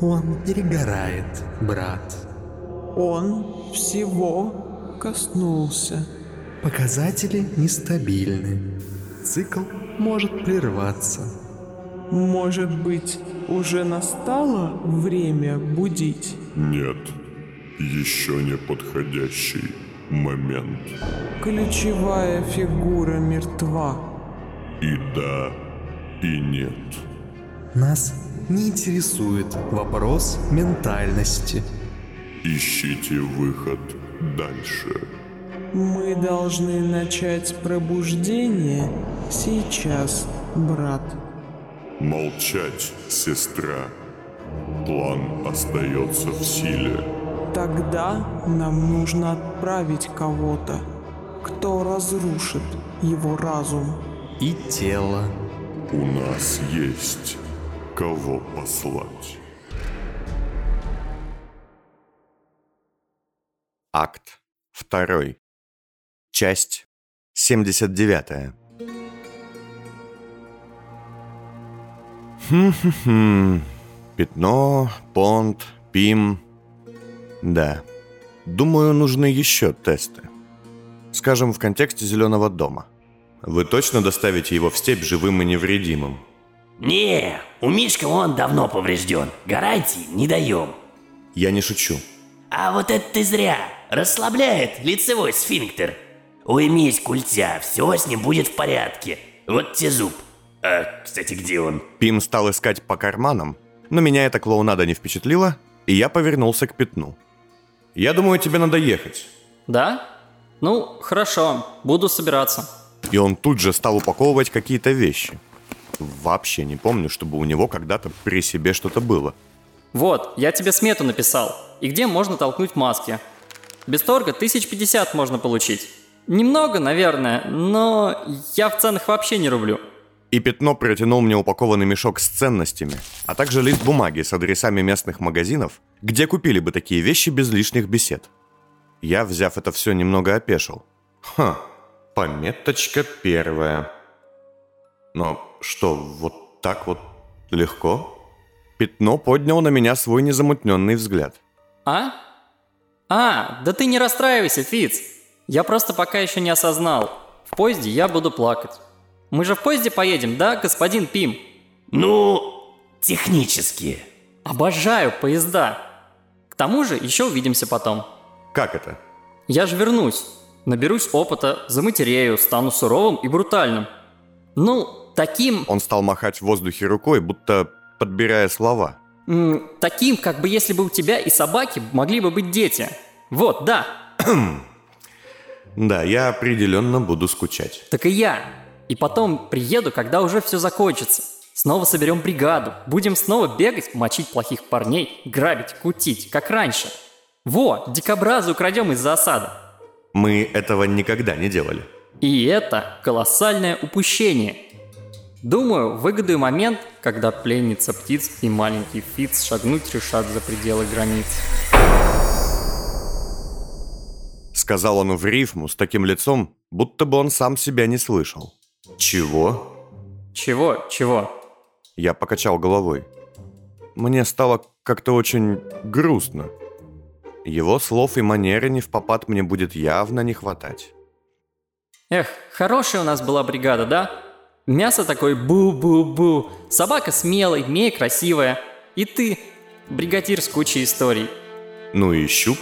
Он перегорает, брат. Он всего коснулся. Показатели нестабильны. Цикл может прерваться. Может быть, уже настало время будить? Нет, еще не подходящий момент. Ключевая фигура мертва. И да, и нет. Нас не интересует вопрос ментальности. Ищите выход дальше. Мы должны начать пробуждение сейчас, брат. Молчать, сестра. План остается в силе. Тогда нам нужно отправить кого-то, кто разрушит его разум и тело. У нас есть кого послать. Акт 2. Часть 79. Пятно, понт, пим. Да. Думаю, нужны еще тесты. Скажем, в контексте «Зеленого дома». Вы точно доставите его в степь живым и невредимым? Не, у Мишка он давно поврежден. Гарантий не даем. Я не шучу. А вот это ты зря. Расслабляет лицевой сфинктер. Уймись, культя, все с ним будет в порядке. Вот те зуб. А, кстати, где он? Пим стал искать по карманам, но меня эта клоунада не впечатлила, и я повернулся к пятну. Я думаю, тебе надо ехать. Да? Ну, хорошо, буду собираться. И он тут же стал упаковывать какие-то вещи. Вообще не помню, чтобы у него когда-то при себе что-то было. Вот, я тебе смету написал. И где можно толкнуть маски? Без торга 1050 можно получить. Немного, наверное, но я в ценах вообще не рублю. И пятно протянул мне упакованный мешок с ценностями, а также лист бумаги с адресами местных магазинов, где купили бы такие вещи без лишних бесед. Я, взяв это все, немного опешил. Пометочка первая. Но что, вот так вот легко? Пятно поднял на меня свой незамутненный взгляд. А? А, да ты не расстраивайся, Фиц. Я просто пока еще не осознал. В поезде я буду плакать. Мы же в поезде поедем, да, господин Пим? Ну, технически. Обожаю поезда. К тому же еще увидимся потом. Как это? Я же вернусь. Наберусь опыта, заматерею, стану суровым и брутальным. Ну, таким... Он стал махать в воздухе рукой, будто подбирая слова. Таким, как бы если бы у тебя и собаки могли бы быть дети. Вот, да. Да, я определенно буду скучать. Так и я. И потом приеду, когда уже все закончится. Снова соберем бригаду. Будем снова бегать, мочить плохих парней, грабить, кутить, как раньше. Во, дикобраза украдем из-за осады. Мы этого никогда не делали. И это колоссальное упущение. Думаю, выгодный момент, когда пленница птиц и маленький Фиц шагнуть решат за пределы границ. Сказал он в рифму с таким лицом, будто бы он сам себя не слышал. Чего? Чего? Я покачал головой. Мне стало как-то очень грустно. Его слов и манеры невпопад мне будет явно не хватать. Эх, хорошая у нас была бригада, да? Мясо такое бу-бу-бу. Собака смелая, змея красивая. И ты, бригадир с кучей историй. Ну и щуп.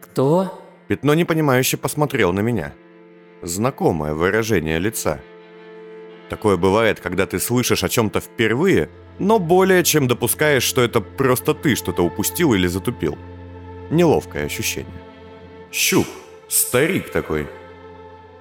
Кто? Пятно непонимающе посмотрел на меня. Знакомое выражение лица. Такое бывает, когда ты слышишь о чем-то впервые, но более чем допускаешь, что это просто ты что-то упустил или затупил. Неловкое ощущение. Щуп, старик такой.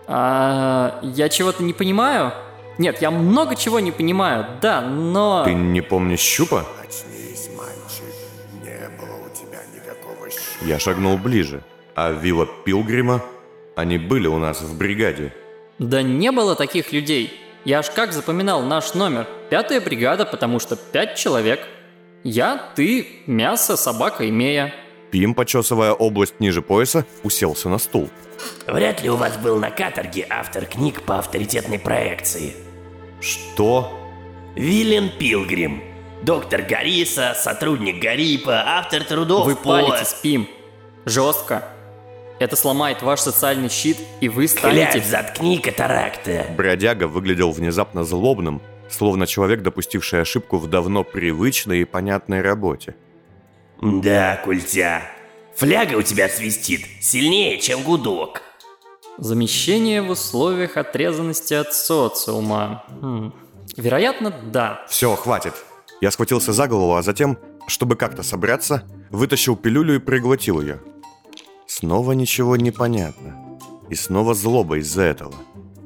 Я чего-то не понимаю? Нет, я много чего не понимаю, да, но... Ты не помнишь щупа? Очнись, мальчик, не было у тебя никакого щупа. Я шагнул ближе, а вилла Пилгрима... Они были у нас в бригаде. Да не было таких людей. Я аж как запоминал наш номер. 5-я бригада, потому что 5 человек. Я, ты, мясо, собака и Мея. Пим, почесывая область ниже пояса, уселся на стул. Вряд ли у вас был на каторге автор книг по авторитетной проекции. Что? Вильям Пилгрим. Доктор Гориса, сотрудник Гарипа, автор трудов... Вы палите СПИМ. Жестко. Это сломает ваш социальный щит, и вы станете... Клянь, заткни катаракты. Бродяга выглядел внезапно злобным, словно человек, допустивший ошибку в давно привычной и понятной работе. Да, Культя, фляга у тебя свистит сильнее, чем гудок. Замещение в условиях отрезанности от социума. Вероятно, да. Все, хватит. Я схватился за голову, а затем, чтобы как-то собраться, вытащил пилюлю и проглотил ее. Снова ничего не понятно. И снова злоба из-за этого.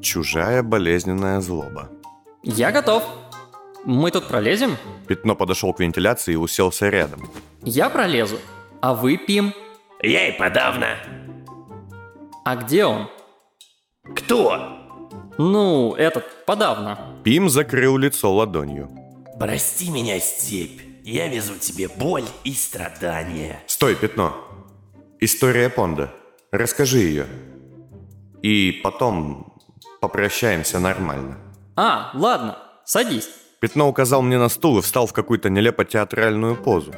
Чужая болезненная злоба. Я готов. Мы тут пролезем? Пятно подошел к вентиляции и уселся рядом. Я пролезу, а вы, Пим? Я и подавно. А где он? Кто? Ну, этот, подавно. Пим закрыл лицо ладонью. Прости меня, степь. Я везу тебе боль и страдания. Стой, Пятно. История Понда. Расскажи ее. И потом попрощаемся нормально. А, ладно, садись. Пятно указал мне на стул и встал в какую-то нелепо театральную позу.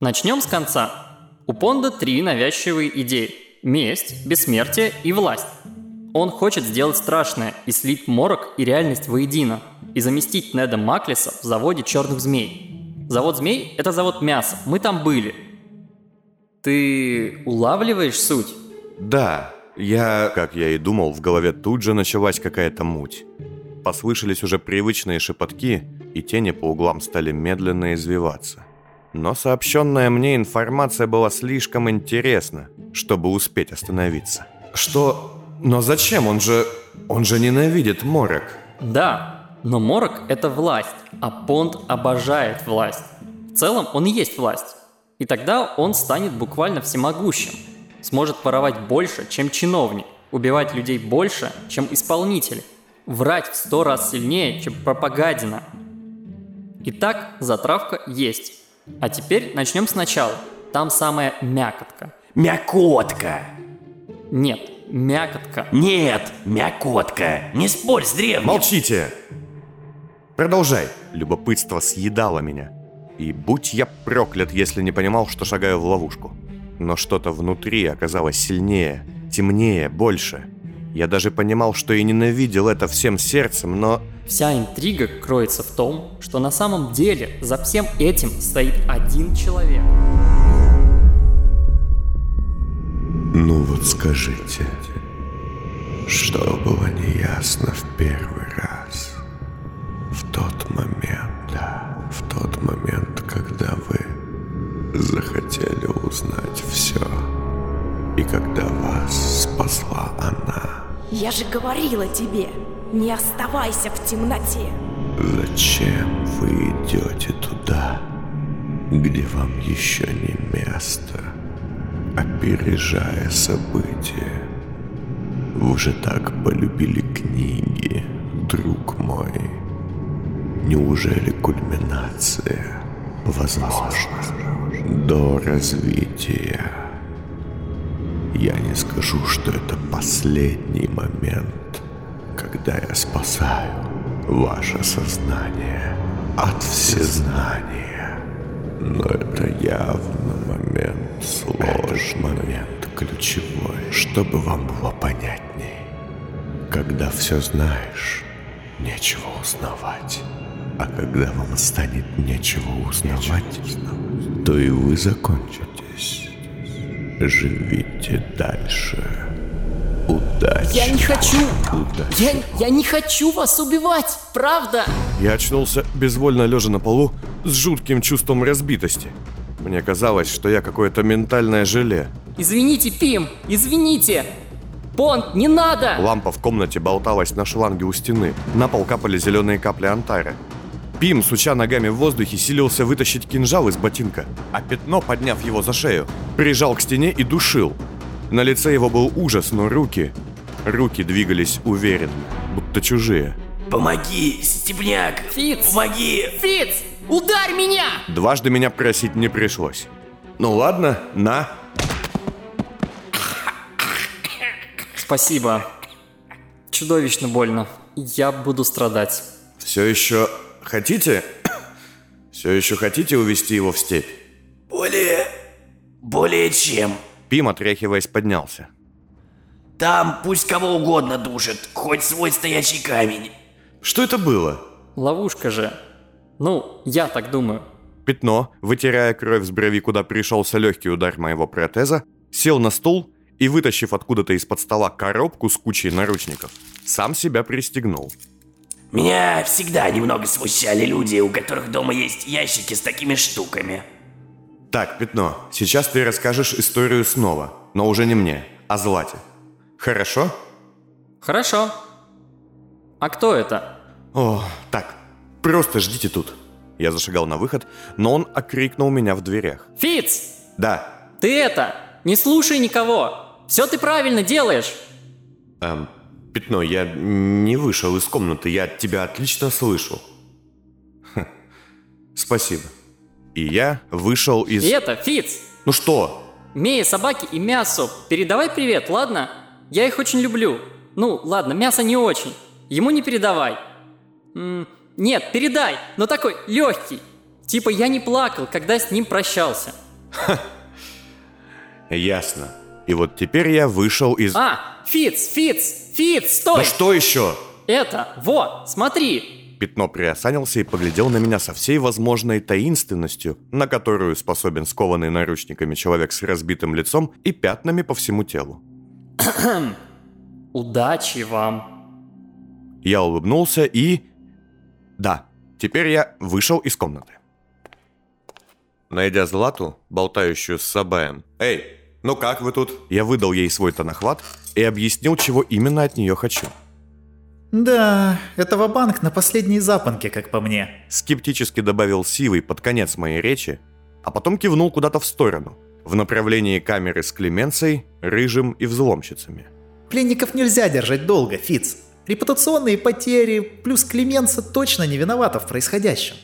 Начнем с конца. У Понда 3 навязчивые идеи. Месть, бессмертие и власть. Он хочет сделать страшное и слить морок и реальность воедино. И заместить Неда Маклиса в заводе черных змей. Завод змей – это завод мяса. Мы там были. Ты улавливаешь суть? Да. Как я и думал, в голове тут же началась какая-то муть. Послышались уже привычные шепотки, и тени по углам стали медленно извиваться. Но сообщенная мне информация была слишком интересна, чтобы успеть остановиться. Что? Но зачем? Он же ненавидит морок. Да, но морок – это власть, а Понд обожает власть. В целом он и есть власть. И тогда он станет буквально всемогущим. Сможет воровать больше, чем чиновник, убивать людей больше, чем исполнители, врать в 100 раз сильнее, чем пропагандина. Итак, затравка есть. А теперь начнем сначала. Там самая мякотка. Мякотка! Нет, мякотка. Нет, мякотка. Не спорь с древним. Молчите! Продолжай. Любопытство съедало меня. И будь я проклят, если не понимал, что шагаю в ловушку. Но что-то внутри оказалось сильнее, темнее, больше. Я даже понимал, что и ненавидел это всем сердцем, но... Вся интрига кроется в том, что на самом деле за всем этим стоит один человек. Ну вот скажите, что было неясно в первый раз? В тот момент, когда вы захотели узнать все, и когда вас спасла она. Я же говорила тебе, не оставайся в темноте. Зачем вы идете туда, где вам еще не место, опережая события? Вы же так полюбили книги, друг мой. Неужели кульминация возможна до развития? Я не скажу, что это последний момент, когда я спасаю ваше сознание от всезнания. Но это явно момент сложный, момент ключевой, чтобы вам было понятней. Когда все знаешь, нечего узнавать. А когда вам станет нечего узнавать, то и вы закончитесь. Живите дальше. Удачи. Я не хочу! Удачи. Я не хочу вас убивать! Правда! Я очнулся, безвольно лежа на полу, с жутким чувством разбитости. Мне казалось, что я какое-то ментальное желе. Извините, Пим! Извините! Понт, не надо! Лампа в комнате болталась на шланге у стены. На пол капали зеленые капли антара. Пим, суча ногами в воздухе, силился вытащить кинжал из ботинка, а Пятно, подняв его за шею, прижал к стене и душил. На лице его был ужас, но руки двигались уверенно, будто чужие. Помоги, степняк! Фиц! Помоги! Фиц! Ударь меня! Дважды меня просить не пришлось. Ну ладно, на... Спасибо. Чудовищно больно. Я буду страдать. Все еще хотите? Все еще хотите увести его в степь? Более чем. Пим, отряхиваясь, поднялся. Там пусть кого угодно душит, хоть свой стоячий камень. Что это было? Ловушка же. Ну, я так думаю. Пятно, вытирая кровь с брови, куда пришелся легкий удар моего протеза, сел на стул и, вытащив откуда-то из-под стола коробку с кучей наручников, сам себя пристегнул. Меня всегда немного смущали люди, у которых дома есть ящики с такими штуками. Так, Пятно, сейчас ты расскажешь историю снова, но уже не мне, а Злате. Хорошо? Хорошо. А кто это? О, так, просто ждите тут. Я зашагал на выход, но он окрикнул меня в дверях. Фиц! Да. Ты это, не слушай никого. Все ты правильно делаешь. Пятно, я не вышел из комнаты, я тебя отлично слышу. Спасибо. И я вышел из... И это, Фиц! Ну что? Мее, собаке и мясу передавай привет, ладно? Я их очень люблю. Ну, ладно, мясо не очень. Ему не передавай. Нет, передай, но такой легкий. Типа я не плакал, когда с ним прощался. Ха. Ясно. И вот теперь я вышел из... Фиц, стой! Да что еще? Это, вот, смотри. Пятно приосанился и поглядел на меня со всей возможной таинственностью, на которую способен скованный наручниками человек с разбитым лицом и пятнами по всему телу. Удачи вам. Я улыбнулся и... Да, теперь я вышел из комнаты. Найдя Злату, болтающую с Сабаем, «Эй, ну как вы тут?» Я выдал ей свой тонахват и объяснил, чего именно от нее хочу. «Да, это ва-банк на последней запонке, как по мне», скептически добавил Сивый под конец моей речи, а потом кивнул куда-то в сторону, в направлении камеры с Клеменцией, Рыжим и взломщицами. «Пленников нельзя держать долго, Фиц. Репутационные потери, плюс Клеменца точно не виновата в происходящем».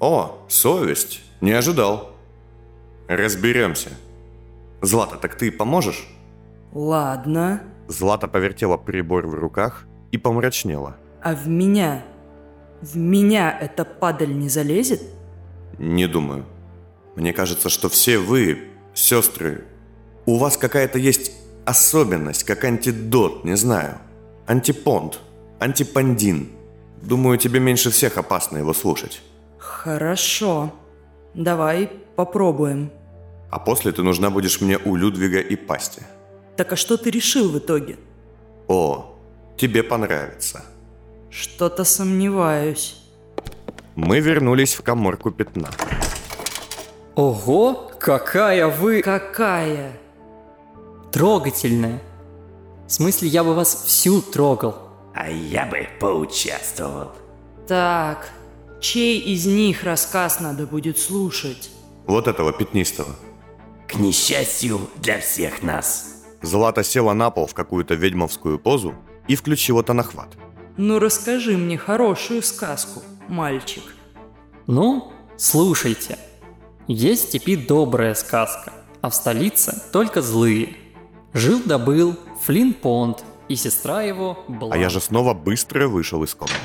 «О, совесть. Не ожидал. Разберемся. Злата, так ты поможешь?» «Ладно». Злата повертела прибор в руках и помрачнела. «А в меня? В меня эта падаль не залезет?» «Не думаю. Мне кажется, что все вы, сестры, у вас какая-то есть особенность, как антидот, не знаю. Антипонд, антипондин. Думаю, тебе меньше всех опасно его слушать». «Хорошо. Давай попробуем». «А после ты нужна будешь мне у Людвига и Пасти». «Так а что ты решил в итоге?» «О, тебе понравится». «Что-то сомневаюсь». Мы вернулись в каморку Пятна. «Ого, какая вы...» «Какая?» «Трогательная. В смысле, я бы вас всю трогал». «А я бы поучаствовал». «Так, чей из них рассказ надо будет слушать?» «Вот этого пятнистого». «К несчастью для всех нас». Злата села на пол в какую-то ведьмовскую позу и включила тонахват. «Ну расскажи мне хорошую сказку, мальчик». «Ну, слушайте. Есть в степи добрая сказка, а в столице только злые. Жил-добыл Флинпонт и сестра его Бланка». А я же снова быстро вышел из комнаты.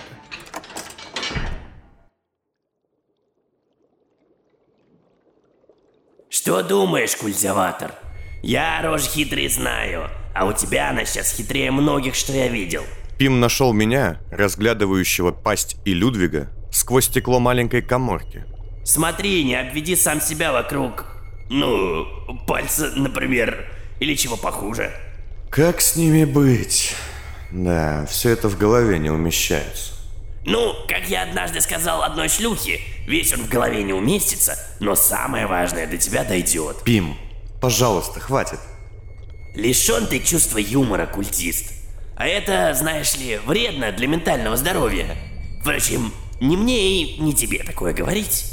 «Что думаешь, культиватор? Я рожи хитрые знаю, а у тебя она сейчас хитрее многих, что я видел». Пим нашел меня, разглядывающего Пасть и Людвига, сквозь стекло маленькой каморки. «Смотри, не обведи сам себя вокруг, ну, пальца, например, или чего похуже». «Как с ними быть? Да, все это в голове не умещается». «Ну, как я однажды сказал одной шлюхе, весь он в голове не уместится, но самое важное до тебя дойдет». «Пим, пожалуйста, хватит». «Лишен ты чувства юмора, культист. А это, знаешь ли, вредно для ментального здоровья. Впрочем, не мне и не тебе такое говорить».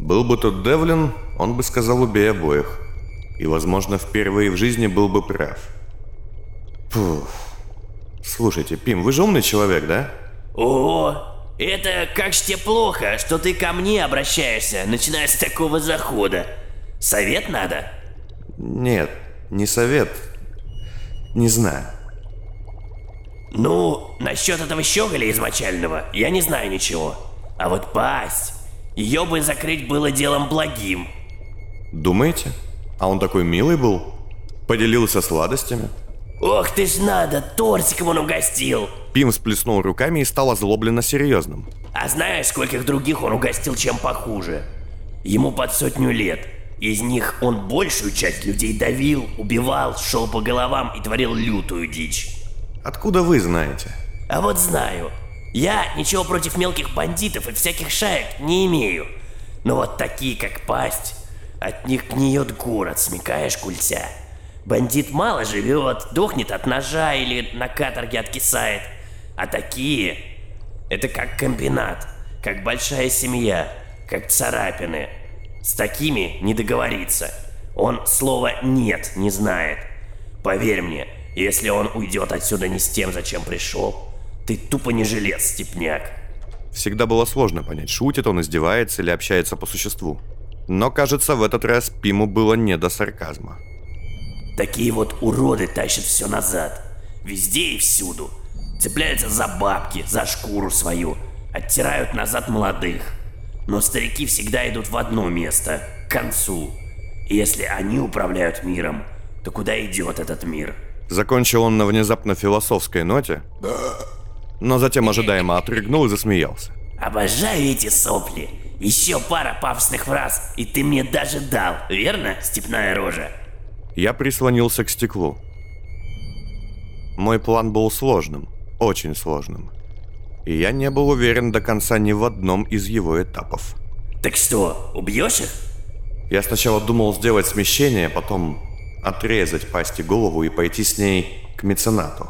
Был бы тут Девлин, он бы сказал «убей обоих». И, возможно, впервые в жизни был бы прав. Пуф. Слушайте, Пим, вы же умный человек, да? О, это как ж тебе плохо, что ты ко мне обращаешься, начиная с такого захода. Совет надо? Нет. Не совет. Не знаю. Ну, насчет этого щеголя измочального я не знаю ничего. А вот Пасть, Ее бы закрыть было делом благим. Думаете? А он такой милый был. Поделился сладостями. Ох ты ж надо, тортиком он угостил. Пим сплеснул руками и стал озлобленно серьезным. А знаешь, скольких других он угостил, чем похуже? Ему под 100 лет. Из них он большую часть людей давил, убивал, шел по головам и творил лютую дичь. Откуда вы знаете? А вот знаю. Я ничего против мелких бандитов и всяких шаек не имею. Но вот такие, как Пасть, от них гниет город, смекаешь, Культя? Бандит мало живет, дохнет от ножа или на каторге откисает. А такие... это как комбинат, как большая семья, как царапины. С такими не договориться. Он слова «нет» не знает. Поверь мне, если он уйдет отсюда не с тем, зачем пришел, ты тупо не жилец, степняк. Всегда было сложно понять, шутит он, издевается или общается по существу. Но, кажется, в этот раз Пиму было не до сарказма. Такие вот уроды тащат все назад. Везде и всюду. Цепляются за бабки, за шкуру свою. Оттирают назад молодых. Но старики всегда идут в одно место, к концу. И если они управляют миром, то куда идет этот мир? Закончил он на внезапно философской ноте, но затем ожидаемо отрыгнул и засмеялся. Обожаю эти сопли. Еще пара пафосных фраз, и ты мне даже дал, верно, степная рожа? Я прислонился к стеклу. Мой план был сложным, очень сложным. И я не был уверен до конца ни в одном из его этапов. Так что, убьешь их? Я сначала думал сделать смещение, потом отрезать Пасти голову и пойти с ней к меценату.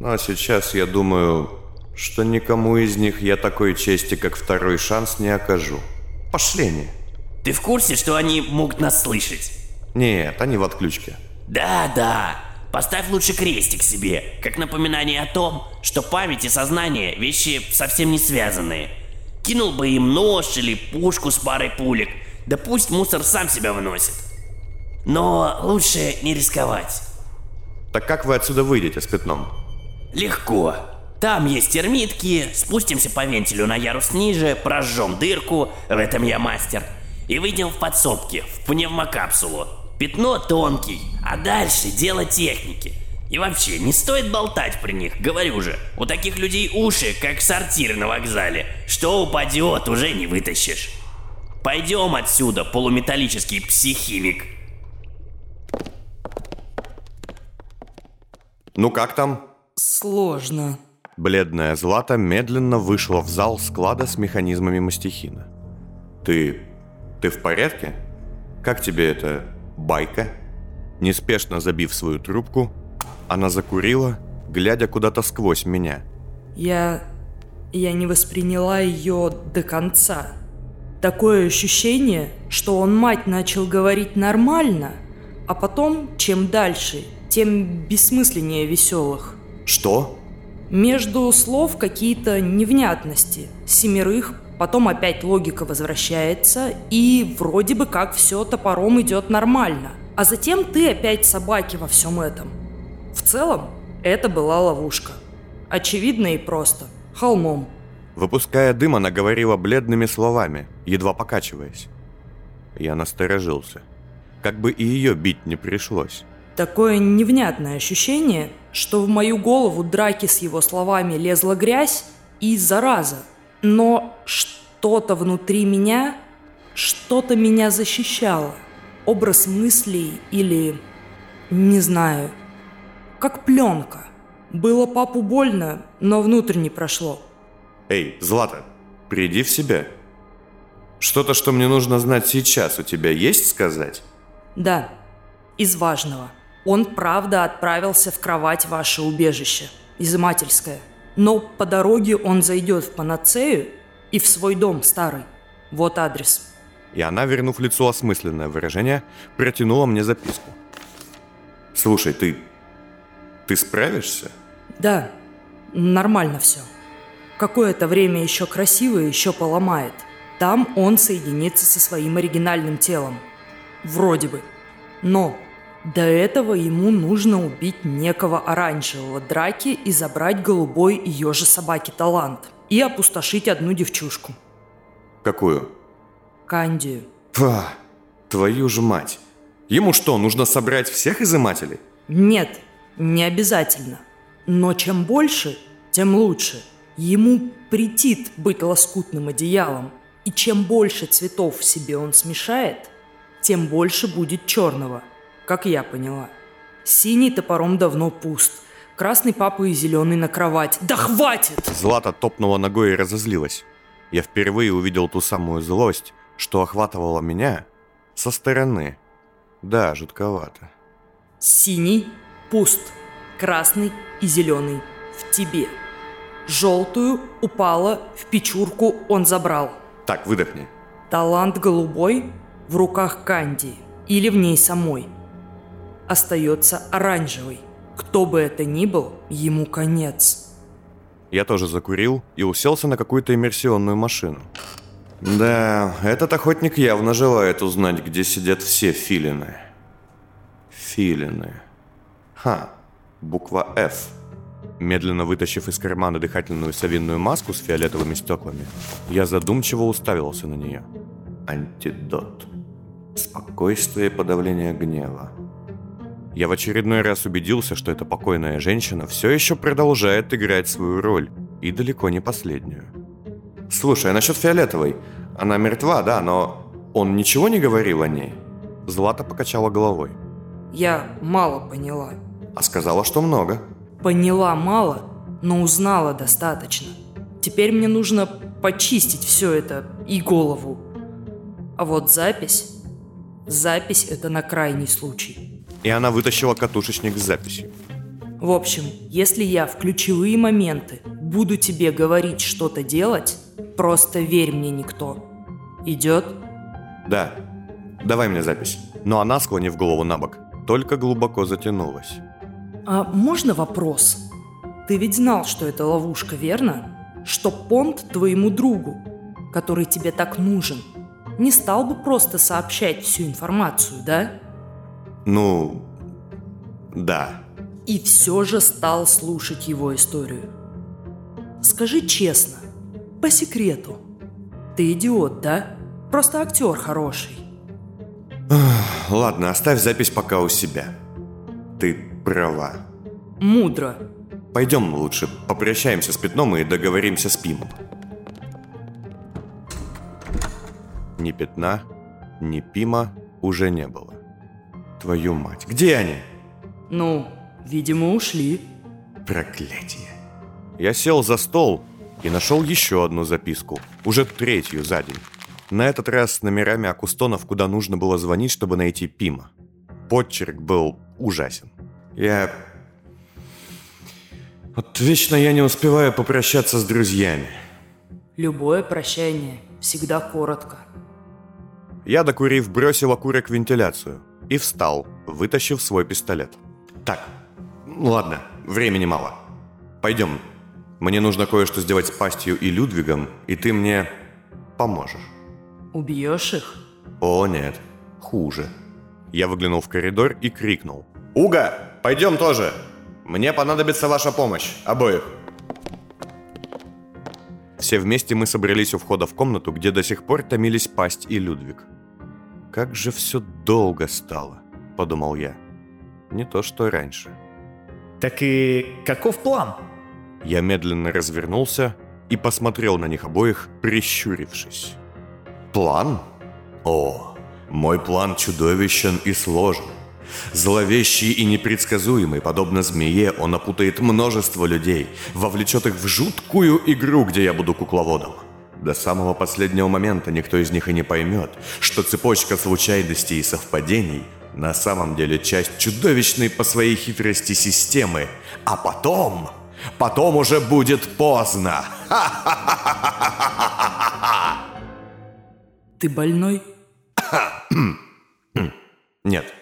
Но сейчас я думаю, что никому из них я такой чести, как второй шанс, не окажу. Пошли они. Ты в курсе, что они могут нас слышать? Нет, они в отключке. Да. Поставь лучше крестик себе, как напоминание о том, что память и сознание – вещи совсем не связанные. Кинул бы им нож или пушку с парой пулек, да пусть мусор сам себя выносит. Но лучше не рисковать. Так как вы отсюда выйдете с пятном? Легко. Там есть термитки, спустимся по вентилю на ярус ниже, прожжем дырку, в этом я мастер, и выйдем в подсобки, в пневмокапсулу. Пятно тонкий, а дальше дело техники. И вообще, не стоит болтать при них, говорю же. У таких людей уши, как сортиры на вокзале. Что упадет, уже не вытащишь. Пойдем отсюда, полуметаллический психимик. Ну как там? Сложно. Бледная Злата медленно вышла в зал склада с механизмами мастихина. Ты в порядке? Как тебе это... байка? Неспешно забив свою трубку, она закурила, глядя куда-то сквозь меня. Я не восприняла ее до конца. Такое ощущение, что он, мать, начал говорить нормально, а потом, чем дальше, тем бессмысленнее веселых. Что? Между слов какие-то невнятности. Семерых, потом опять логика возвращается, и вроде бы как все топором идет нормально. А затем ты опять собаки во всем этом. В целом, это была ловушка. Очевидно и просто. Холмом. Выпуская дым, она говорила бледными словами, едва покачиваясь. Я насторожился. Как бы и ее бить не пришлось. Такое невнятное ощущение, что в мою голову драки с его словами лезла грязь и зараза. Но что-то внутри меня, что-то меня защищало. Образ мыслей или... не знаю. Как пленка. Было папу больно, но внутрь не прошло. Эй, Злата, приди в себя. Что-то, что мне нужно знать сейчас, у тебя есть сказать? Да, из важного. Он правда отправился в кровать в ваше убежище, изымательское. Но по дороге он зайдет в панацею и в свой дом старый. Вот адрес. И она, вернув лицу осмысленное выражение, протянула мне записку. Слушай, ты справишься? Да, нормально все. Какое-то время еще красиво, еще поломает. Там он соединится со своим оригинальным телом. Вроде бы. Но... до этого ему нужно убить некого оранжевого драки и забрать голубой ее же собаки талант. И опустошить одну девчушку. Какую? Кандию. Па, твою же мать. Ему что, нужно собрать всех изымателей? Нет, не обязательно. Но чем больше, тем лучше. Ему претит быть лоскутным одеялом. И чем больше цветов в себе он смешает, тем больше будет черного, как я поняла. Синий топором давно пуст. Красный папа и зеленый на кровать. Да хватит! Злата топнула ногой и разозлилась. Я впервые увидел ту самую злость, что охватывала меня со стороны. Да, жутковато. Синий пуст. Красный и зеленый в тебе. Желтую упала в печурку, он забрал. Так, выдохни. Талант голубой в руках Канди или в ней самой. Остается оранжевый. Кто бы это ни был, ему конец. Я тоже закурил и уселся на какую-то иммерсионную машину. Да, этот охотник явно желает узнать, где сидят все филины. Филины. Ха, буква «Ф». Медленно вытащив из кармана дыхательную совинную маску с фиолетовыми стеклами, я задумчиво уставился на нее. Антидот. Спокойствие и подавление гнева. Я в очередной раз убедился, что эта покойная женщина все еще продолжает играть свою роль, и далеко не последнюю. Слушай, а насчет фиолетовой? Она мертва, да, но он ничего не говорил о ней? Злата покачала головой. Я мало поняла. А сказала, что много. Поняла мало, но узнала достаточно. Теперь мне нужно почистить все это и голову. А вот запись... Запись – это на крайний случай. И она вытащила катушечник с записью. В общем, если я в ключевые моменты буду тебе говорить что-то делать, просто верь мне, никто. Идет? Да. Давай мне запись. Но она, склонив голову на бок, только глубоко затянулась. А можно вопрос? Ты ведь знал, что это ловушка, верно? Что понт твоему другу, который тебе так нужен, не стал бы просто сообщать всю информацию, да? Ну, да. И все же стал слушать его историю. Скажи честно, по секрету, ты идиот, да? Просто актер хороший. Ладно, оставь запись пока у себя. Ты права. Мудро. Пойдем лучше, попрощаемся с Пятном и договоримся с Пимом. Ни Пятна, ни Пима уже не было. Твою мать, где они? Ну, видимо, ушли. Проклятие. Я сел за стол и нашел еще одну записку, уже третью за день. На этот раз с номерами акустонов, куда нужно было звонить, чтобы найти Пима. Подчерк был ужасен. Я... Вот вечно я не успеваю попрощаться с друзьями. Любое прощание всегда коротко. Я, докурив, бросил окурок в вентиляцию и встал, вытащив свой пистолет. Так, ладно, времени мало. Пойдем. Мне нужно кое-что сделать с Пастью и Людвигом, и ты мне поможешь. Убьешь их? О, нет. Хуже. Я выглянул в коридор и крикнул. Уга! Пойдем тоже. Мне понадобится ваша помощь. Обоих. Все вместе мы собрались у входа в комнату, где до сих пор томились Пасть и Людвиг. «Как же все долго стало», — подумал я. «Не то, что раньше». «Так и каков план?» Я медленно развернулся и посмотрел на них обоих, прищурившись. «План? О, мой план чудовищен и сложен. Зловещий и непредсказуемый, подобно змее, он опутает множество людей, вовлечет их в жуткую игру, где я буду кукловодом. До самого последнего момента никто из них и не поймет, что цепочка случайностей и совпадений на самом деле часть чудовищной по своей хитрости системы. А потом уже будет поздно. Ты больной? Нет.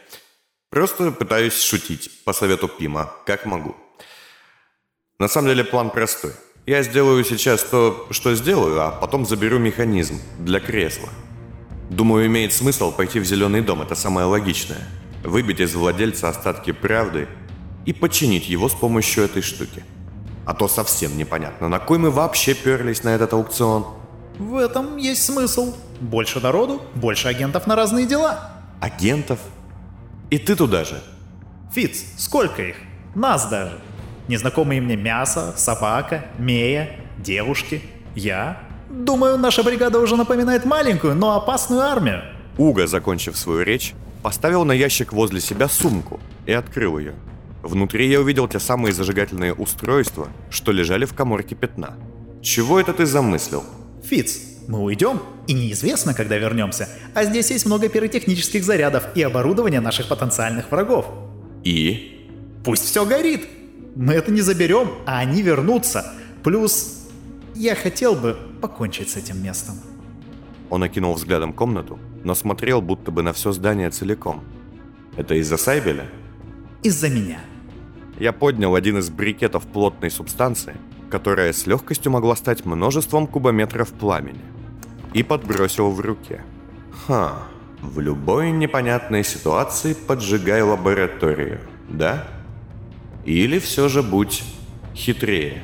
Просто пытаюсь шутить, по совету Пима, как могу. На самом деле план простой. Я сделаю сейчас то, что сделаю, а потом заберу механизм для кресла. Думаю, имеет смысл пойти в Зеленый дом, это самое логичное. Выбить из владельца остатки правды и подчинить его с помощью этой штуки. А то совсем непонятно, на кой мы вообще перлись на этот аукцион. В этом есть смысл. Больше народу, больше агентов на разные дела. Агентов? И ты туда же. Фиц, сколько их? Нас даже. Незнакомые мне мясо, собака, Мея, девушки, я. Думаю, наша бригада уже напоминает маленькую, но опасную армию. Уга, закончив свою речь, поставил на ящик возле себя сумку и открыл ее. Внутри я увидел те самые зажигательные устройства, что лежали в каморке Пятна. Чего это ты замыслил? Фиц, мы уйдем, и неизвестно, когда вернемся, а здесь есть много пиротехнических зарядов и оборудования наших потенциальных врагов. И? Пусть все горит! Мы это не заберем, а они вернутся. Плюс, я хотел бы покончить с этим местом. Он окинул взглядом комнату, но смотрел будто бы на все здание целиком. Это из-за Сайбеля? Из-за меня. Я поднял один из брикетов плотной субстанции, которая с легкостью могла стать множеством кубометров пламени, и подбросил в руке. В любой непонятной ситуации поджигай лабораторию, да? Или все же будь хитрее.